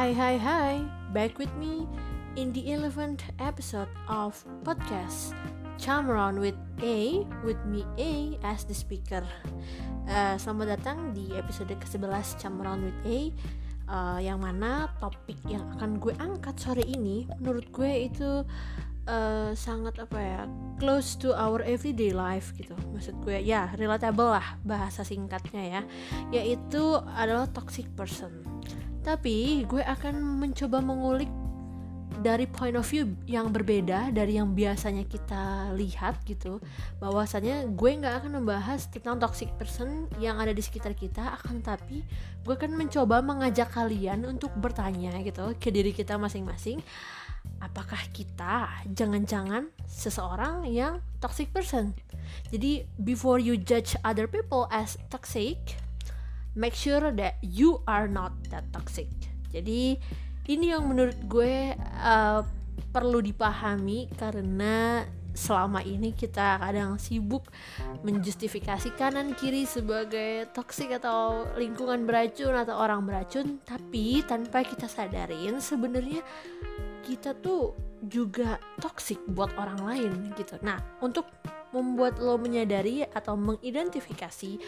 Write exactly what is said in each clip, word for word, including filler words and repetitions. Hai hai hai, back with me in the eleventh episode of podcast Come Around with A, with me A as the speaker. uh, Selamat datang di episode ke sebelas Come Around with A, uh, yang mana topik yang akan gue angkat sore ini menurut gue itu uh, sangat apa ya, close to our everyday life gitu. Maksud gue ya relatable lah bahasa singkatnya ya, yaitu adalah toxic person. Tapi gue akan mencoba mengulik dari point of view yang berbeda dari yang biasanya kita lihat gitu. Bahwasanya gue gak akan membahas tentang toxic person yang ada di sekitar kita, akan tapi gue akan mencoba mengajak kalian untuk bertanya gitu ke diri kita masing-masing. Apakah kita jangan-jangan seseorang yang toxic person? Jadi before you judge other people as toxic, make sure that you are not that toxic. Jadi ini yang menurut gue uh, perlu dipahami, karena selama ini kita kadang sibuk menjustifikasi kanan kiri sebagai toxic atau lingkungan beracun atau orang beracun, tapi tanpa kita sadarin sebenarnya kita tuh juga toxic buat orang lain gitu. Nah, untuk membuat lo menyadari atau mengidentifikasi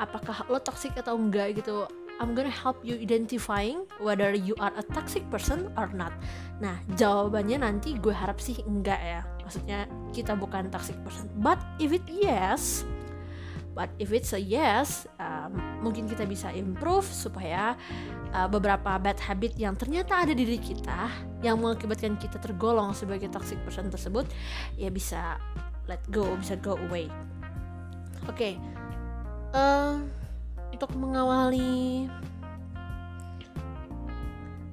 apakah lo toxic atau enggak gitu, I'm gonna help you identifying whether you are a toxic person or not. Nah, jawabannya nanti gue harap sih enggak ya, maksudnya kita bukan toxic person. But if it yes, but if it's a yes, uh, mungkin kita bisa improve supaya uh, beberapa bad habit yang ternyata ada di diri kita yang mengakibatkan kita tergolong sebagai toxic person tersebut ya bisa let go, bisa go away. Oke, okay. uh, Untuk mengawali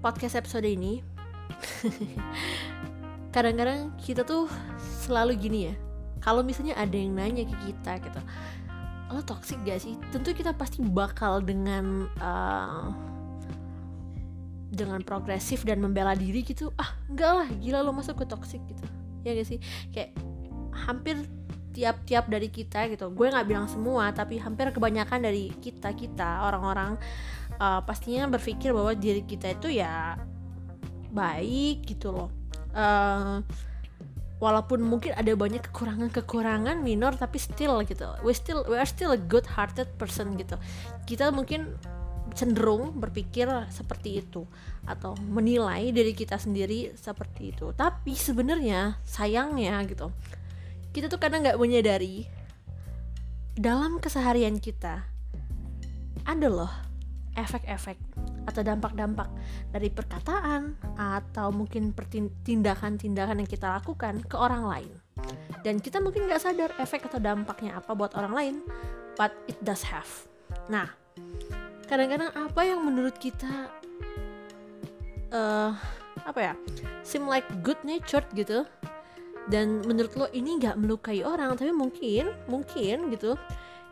podcast episode ini, kadang-kadang kita tuh selalu gini ya, kalau misalnya ada yang nanya ke kita gitu, lo toxic gak sih? Tentu kita pasti bakal dengan uh, Dengan progresif dan membela diri gitu. Ah enggak lah, gila lo masuk ke toxic gitu. Ya gak sih? Kayak hampir tiap-tiap dari kita gitu, gue nggak bilang semua tapi hampir kebanyakan dari kita kita orang-orang uh, pastinya berpikir bahwa diri kita itu ya baik gitu loh, uh, walaupun mungkin ada banyak kekurangan-kekurangan minor tapi still gitu, we still we are still a good-hearted person gitu. Kita mungkin cenderung berpikir seperti itu atau menilai diri kita sendiri seperti itu, tapi sebenarnya sayangnya gitu, kita tuh kadang gak menyadari dalam keseharian kita ada loh efek-efek atau dampak-dampak dari perkataan atau mungkin tindakan-tindakan yang kita lakukan ke orang lain, dan kita mungkin gak sadar efek atau dampaknya apa buat orang lain, but it does have. Nah, kadang-kadang apa yang menurut kita uh, apa ya, seem like good natured gitu, dan menurut lo ini gak melukai orang, tapi mungkin, mungkin gitu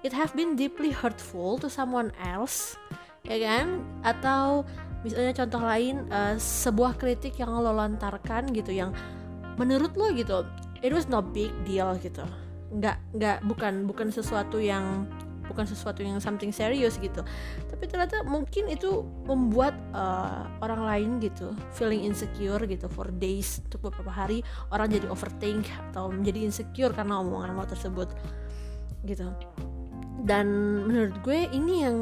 it have been deeply hurtful to someone else, ya kan? Atau misalnya contoh lain, uh, sebuah kritik yang lo lontarkan gitu, yang menurut lo gitu it was no big deal gitu, nggak nggak bukan bukan sesuatu yang bukan sesuatu yang something serious gitu, tapi ternyata mungkin itu membuat uh, orang lain gitu feeling insecure gitu for days, untuk beberapa hari orang jadi overthink atau menjadi insecure karena omongan lo tersebut gitu. Dan menurut gue ini yang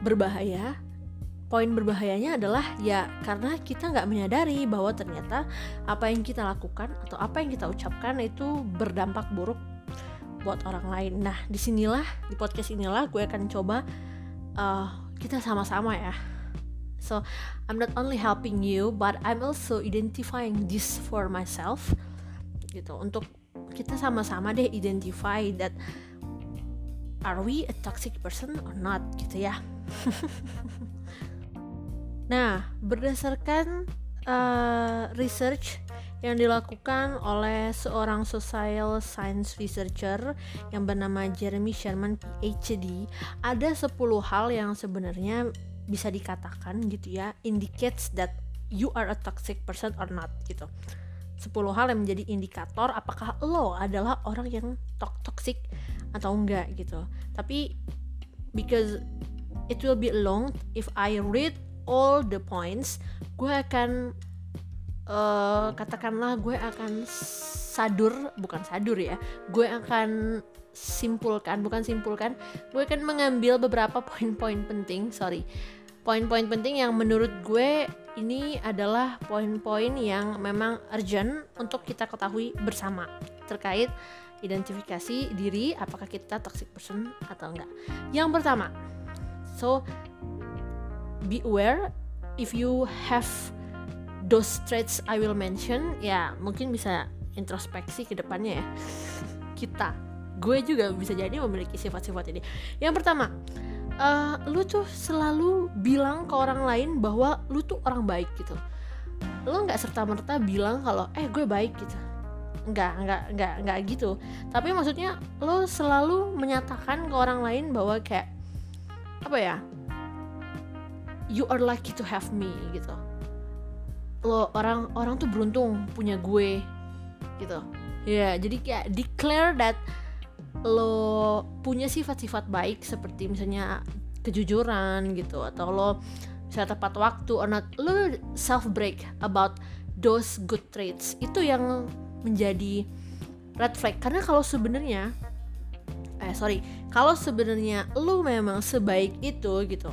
berbahaya. Poin berbahayanya adalah ya karena kita gak menyadari bahwa ternyata apa yang kita lakukan atau apa yang kita ucapkan itu berdampak buruk buat orang lain. Nah, disinilah di podcast inilah gue akan coba uh, kita sama-sama ya. So I'm not only helping you, but I'm also identifying this for myself gitu. Untuk kita sama-sama deh identify that are we a toxic person or not gitu ya. Nah, berdasarkan uh, research yang dilakukan oleh seorang social science researcher yang bernama Jeremy Sherman P H D, ada sepuluh hal yang sebenarnya bisa dikatakan gitu ya indicates that you are a toxic person or not gitu. sepuluh hal yang menjadi indikator apakah lo adalah orang yang toxic atau enggak gitu. Tapi because it will be long if I read all the points, gue akan uh, katakanlah gue akan sadur, bukan sadur ya, gue akan simpulkan, bukan simpulkan, gue akan mengambil beberapa poin-poin penting, sorry, poin-poin penting yang menurut gue ini adalah poin-poin yang memang urgent untuk kita ketahui bersama terkait identifikasi diri, apakah kita toxic person atau enggak. Yang pertama, so be aware if you have those traits I will mention, ya mungkin bisa introspeksi ke depannya ya. Kita, gue juga bisa jadi memiliki sifat-sifat ini. Yang pertama, uh, lu tuh selalu bilang ke orang lain bahwa lu tuh orang baik gitu. Lu gak serta-merta bilang kalau eh gue baik gitu. Enggak, enggak, enggak, enggak gitu. Tapi maksudnya lu selalu menyatakan ke orang lain bahwa kayak apa ya, you are lucky to have me gitu. Lo orang orang tuh beruntung punya gue gitu. Ya, yeah, jadi kayak declare that lo punya sifat-sifat baik seperti misalnya kejujuran gitu, atau lo bisa tepat waktu or not. Lo self break about those good traits. Itu yang menjadi red flag, karena kalau sebenarnya eh sorry kalau sebenarnya lo memang sebaik itu gitu,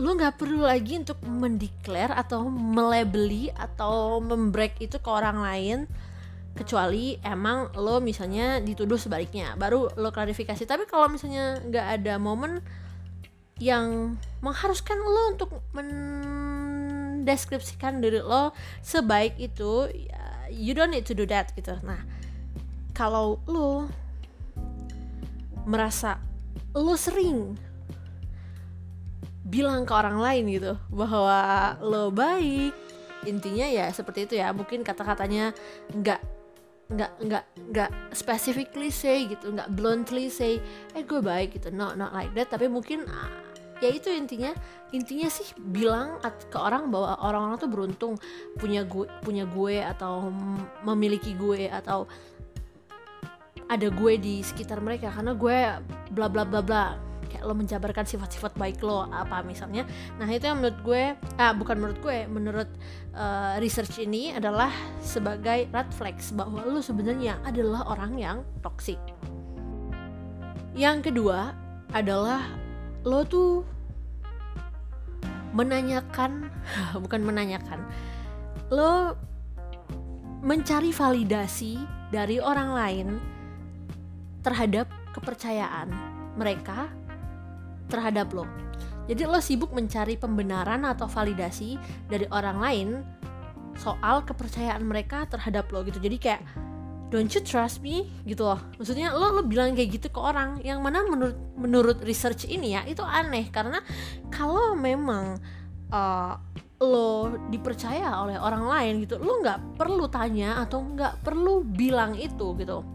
lo nggak perlu lagi untuk mendeklar atau melabeli atau membreak itu ke orang lain, kecuali emang lo misalnya dituduh sebaliknya, baru lo klarifikasi. Tapi kalau misalnya nggak ada momen yang mengharuskan lo untuk mendeskripsikan diri lo sebaik itu, you don't need to do that gitu. Nah, kalau lo merasa lo sering bilang ke orang lain gitu bahwa lo baik, intinya ya seperti itu ya, mungkin kata-katanya nggak nggak nggak nggak specifically say gitu, nggak bluntly say eh gue baik gitu, no, not like that. Tapi mungkin ya itu intinya intinya sih bilang ke orang bahwa orang-orang tuh beruntung punya gue punya gue atau memiliki gue atau ada gue di sekitar mereka karena gue bla bla bla bla, kayak lo menjabarkan sifat-sifat baik lo apa misalnya. Nah itu yang menurut gue ah bukan menurut gue menurut uh, research ini adalah sebagai red flags bahwa lo sebenarnya adalah orang yang toksik. Yang kedua adalah lo tuh menanyakan bukan menanyakan lo mencari validasi dari orang lain terhadap kepercayaan mereka terhadap lo. Jadi lo sibuk mencari pembenaran atau validasi dari orang lain soal kepercayaan mereka terhadap lo gitu. Jadi kayak don't you trust me gitu loh. Maksudnya lo lo bilang kayak gitu ke orang, yang mana menurut menurut research ini ya itu aneh, karena kalau memang uh, lo dipercaya oleh orang lain gitu, lo nggak perlu tanya atau nggak perlu bilang itu gitu.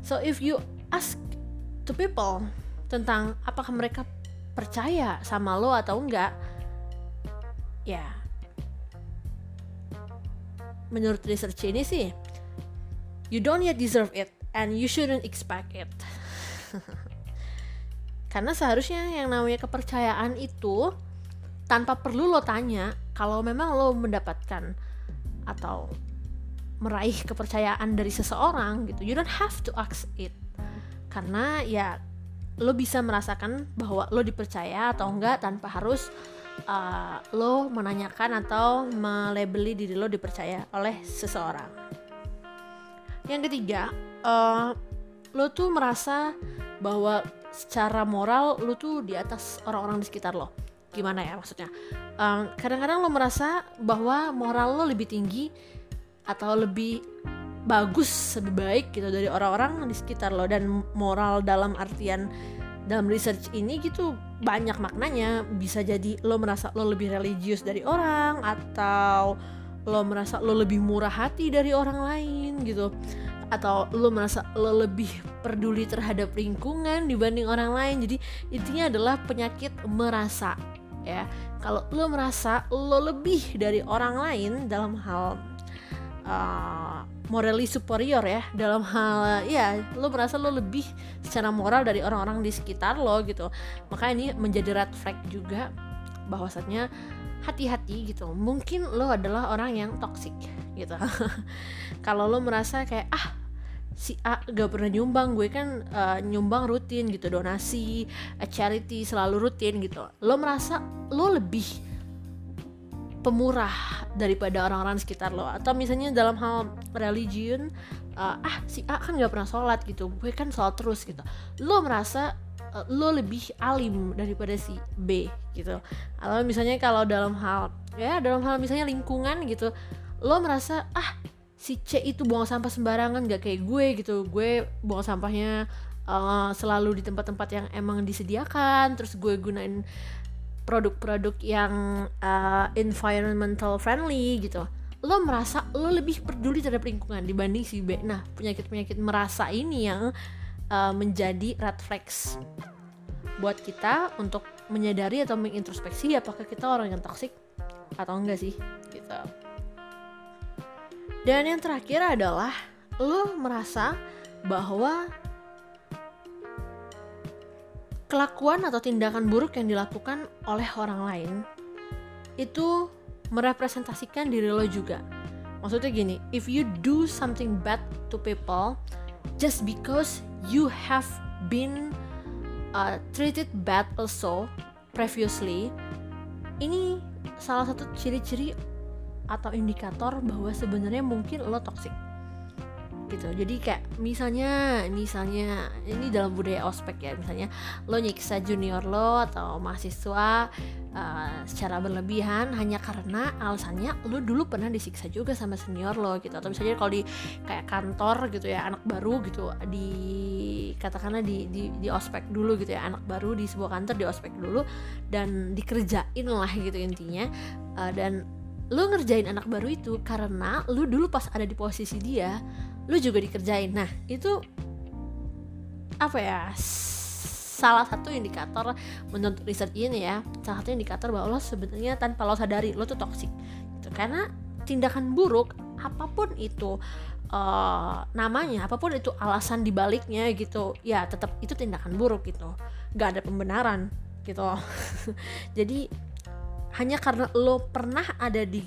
So if you ask to people tentang apakah mereka percaya sama lo atau enggak, ya menurut research ini sih you don't yet deserve it and you shouldn't expect it. Karena seharusnya yang namanya kepercayaan itu tanpa perlu lo tanya, kalau memang lo mendapatkan atau meraih kepercayaan dari seseorang gitu, you don't have to ask it, karena ya lo bisa merasakan bahwa lo dipercaya atau enggak tanpa harus uh, lo menanyakan atau melabeli diri lo dipercaya oleh seseorang. Yang ketiga, uh, lo tuh merasa bahwa secara moral lo tuh di atas orang-orang di sekitar lo. Gimana ya maksudnya? Um, kadang-kadang lo merasa bahwa moral lo lebih tinggi atau lebih bagus, lebih baik gitu dari orang-orang di sekitar lo. Dan moral dalam artian dalam research ini gitu banyak maknanya. Bisa jadi lo merasa lo lebih religius dari orang, atau lo merasa lo lebih murah hati dari orang lain gitu, atau lo merasa lo lebih peduli terhadap lingkungan dibanding orang lain. Jadi intinya adalah penyakit merasa ya. Kalau lo merasa lo lebih dari orang lain dalam hal uh, morally superior ya, dalam hal ya lo merasa lo lebih secara moral dari orang-orang di sekitar lo gitu, maka ini menjadi red flag juga bahwasannya hati-hati gitu, mungkin lo adalah orang yang toksik gitu. Kalau lo merasa kayak ah si A gak pernah nyumbang, gue kan uh, nyumbang rutin gitu, donasi, charity selalu rutin gitu, lo merasa lo lebih pemurah daripada orang-orang sekitar lo. Atau misalnya dalam hal religion, uh, ah si A kan gak pernah sholat gitu, gue kan sholat terus gitu, lo merasa uh, lo lebih alim daripada si B gitu. Atau misalnya kalau dalam hal ya dalam hal misalnya lingkungan gitu, lo merasa ah si C itu buang sampah sembarangan, gak kayak gue gitu, gue buang sampahnya uh, selalu di tempat-tempat yang emang disediakan, terus gue gunain produk-produk yang uh, environmental friendly gitu. Lo merasa lo lebih peduli terhadap lingkungan dibanding si B. Nah, penyakit-penyakit merasa ini yang uh, menjadi red flags buat kita untuk menyadari atau mengintrospeksi apakah kita orang yang toksik atau enggak sih gitu. Dan yang terakhir adalah lo merasa bahwa kelakuan atau tindakan buruk yang dilakukan oleh orang lain itu merepresentasikan diri lo juga. Maksudnya gini, if you do something bad to people just because you have been uh, treated bad also previously, ini salah satu ciri-ciri atau indikator bahwa sebenarnya mungkin lo toksik gitu. Jadi kayak misalnya misalnya ini dalam budaya ospek ya, misalnya lo nyiksa junior lo atau mahasiswa uh, secara berlebihan hanya karena alasannya lo dulu pernah disiksa juga sama senior lo gitu. Atau misalnya kalau di kayak kantor gitu ya, anak baru gitu di katakanlah di di di ospek dulu gitu ya, anak baru di sebuah kantor di ospek dulu dan dikerjain lah gitu intinya. Uh, dan lu ngerjain anak baru itu karena lu dulu pas ada di posisi dia, lu juga dikerjain. Nah, itu apa ya? Salah satu indikator menurut riset ini ya, salah satu indikator bahwa lo sebenarnya tanpa lo sadari lo tuh toksik. Gitu. Karena tindakan buruk apapun itu uh, namanya, apapun itu alasan dibaliknya gitu, ya tetap itu tindakan buruk gitu. Gak ada pembenaran gitu. Jadi hanya karena lo pernah ada di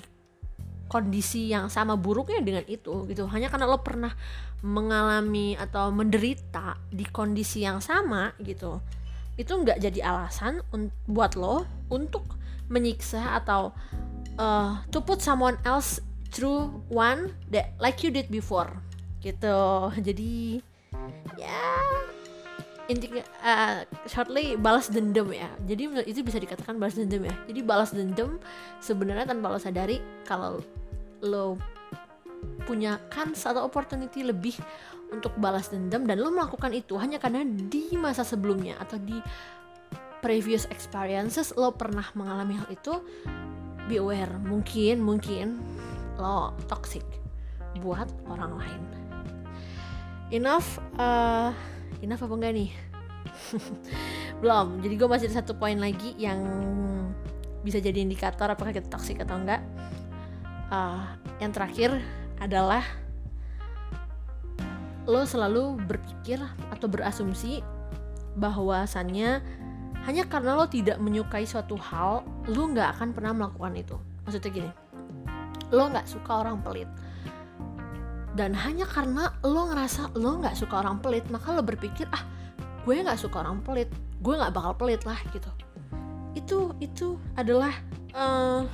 kondisi yang sama buruknya dengan itu gitu, hanya karena lo pernah mengalami atau menderita di kondisi yang sama gitu, itu nggak jadi alasan un- buat lo untuk menyiksa atau uh, to put someone else through one that like you did before gitu. Jadi ya yeah. Intinya uh, shortly balas dendam ya. Jadi itu bisa dikatakan balas dendam ya. Jadi balas dendam sebenarnya tanpa lo sadari kalau lo punya kans atau opportunity lebih untuk balas dendam dan lo melakukan itu hanya karena di masa sebelumnya atau di previous experiences lo pernah mengalami hal itu. Be aware, mungkin mungkin lo toxic buat orang lain. Enough uh, Enough apa enggak nih? Belum, jadi gue masih ada satu poin lagi yang bisa jadi indikator apakah kita toksik atau enggak. uh, Yang terakhir adalah lo selalu berpikir atau berasumsi bahwasannya hanya karena lo tidak menyukai suatu hal, lo gak akan pernah melakukan itu. Maksudnya gini, lo gak suka orang pelit, dan hanya karena lo ngerasa lo gak suka orang pelit, maka lo berpikir, ah gue gak suka orang pelit, gue gak bakal pelit lah gitu. Itu itu adalah uh,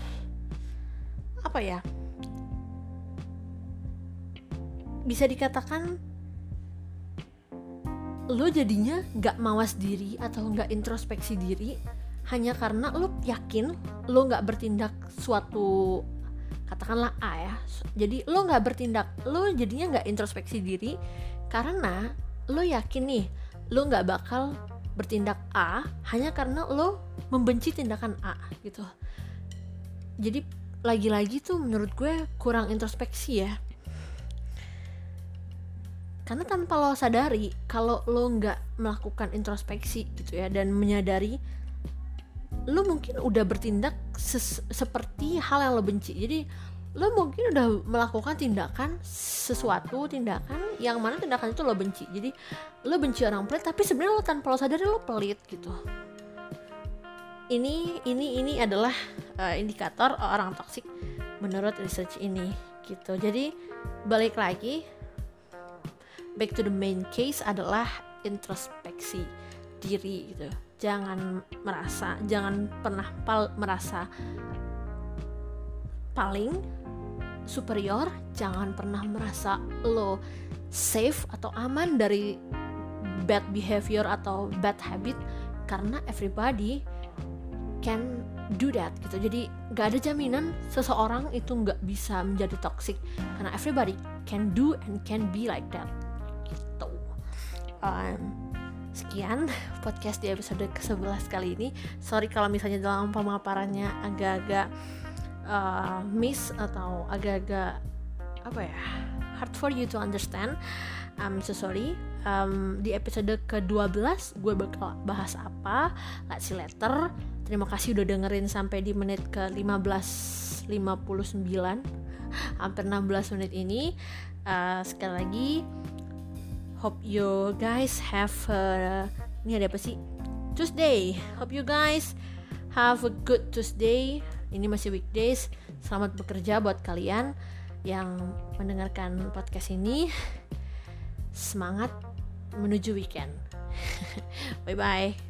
apa ya, bisa dikatakan lo jadinya gak mawas diri atau gak introspeksi diri hanya karena lo yakin lo gak bertindak suatu, katakanlah A ya. Jadi lo gak bertindak, lo jadinya gak introspeksi diri karena lo yakin nih lo gak bakal bertindak A hanya karena lo membenci tindakan A gitu. Jadi lagi-lagi tuh menurut gue kurang introspeksi ya, karena tanpa lo sadari kalau lo gak melakukan introspeksi gitu ya dan menyadari, lo mungkin udah bertindak ses- seperti hal yang lo benci. Jadi lo mungkin udah melakukan tindakan sesuatu tindakan yang mana tindakan itu lo benci. Jadi lo benci orang pelit tapi sebenarnya lo tanpa lo sadari lo pelit gitu. ini ini ini adalah uh, indikator orang toksik menurut research ini gitu. Jadi balik lagi, back to the main case adalah introspeksi diri gitu. Jangan merasa, jangan pernah pal- merasa paling superior, jangan pernah merasa lo safe atau aman dari bad behavior atau bad habit, karena everybody can do that gitu. Jadi gak ada jaminan seseorang itu gak bisa menjadi toxic, karena everybody can do and can be like that gitu. um, Sekian podcast di episode kesebelas kali ini. Sorry kalau misalnya dalam pemaparannya agak-agak uh, miss atau agak-agak apa ya, hard for you to understand. I'm so sorry. Um, di episode kedua belas gue bakal bahas apa? Let's see later. Terima kasih udah dengerin sampai di menit ke lima belas lima puluh sembilan, hampir enam belas menit ini. Uh, sekali lagi, hope you guys have a, ini ada apa sih? Tuesday. Hope you guys have a good Tuesday. Ini masih weekdays. Selamat bekerja buat kalian yang mendengarkan podcast ini. Semangat menuju weekend. Bye bye.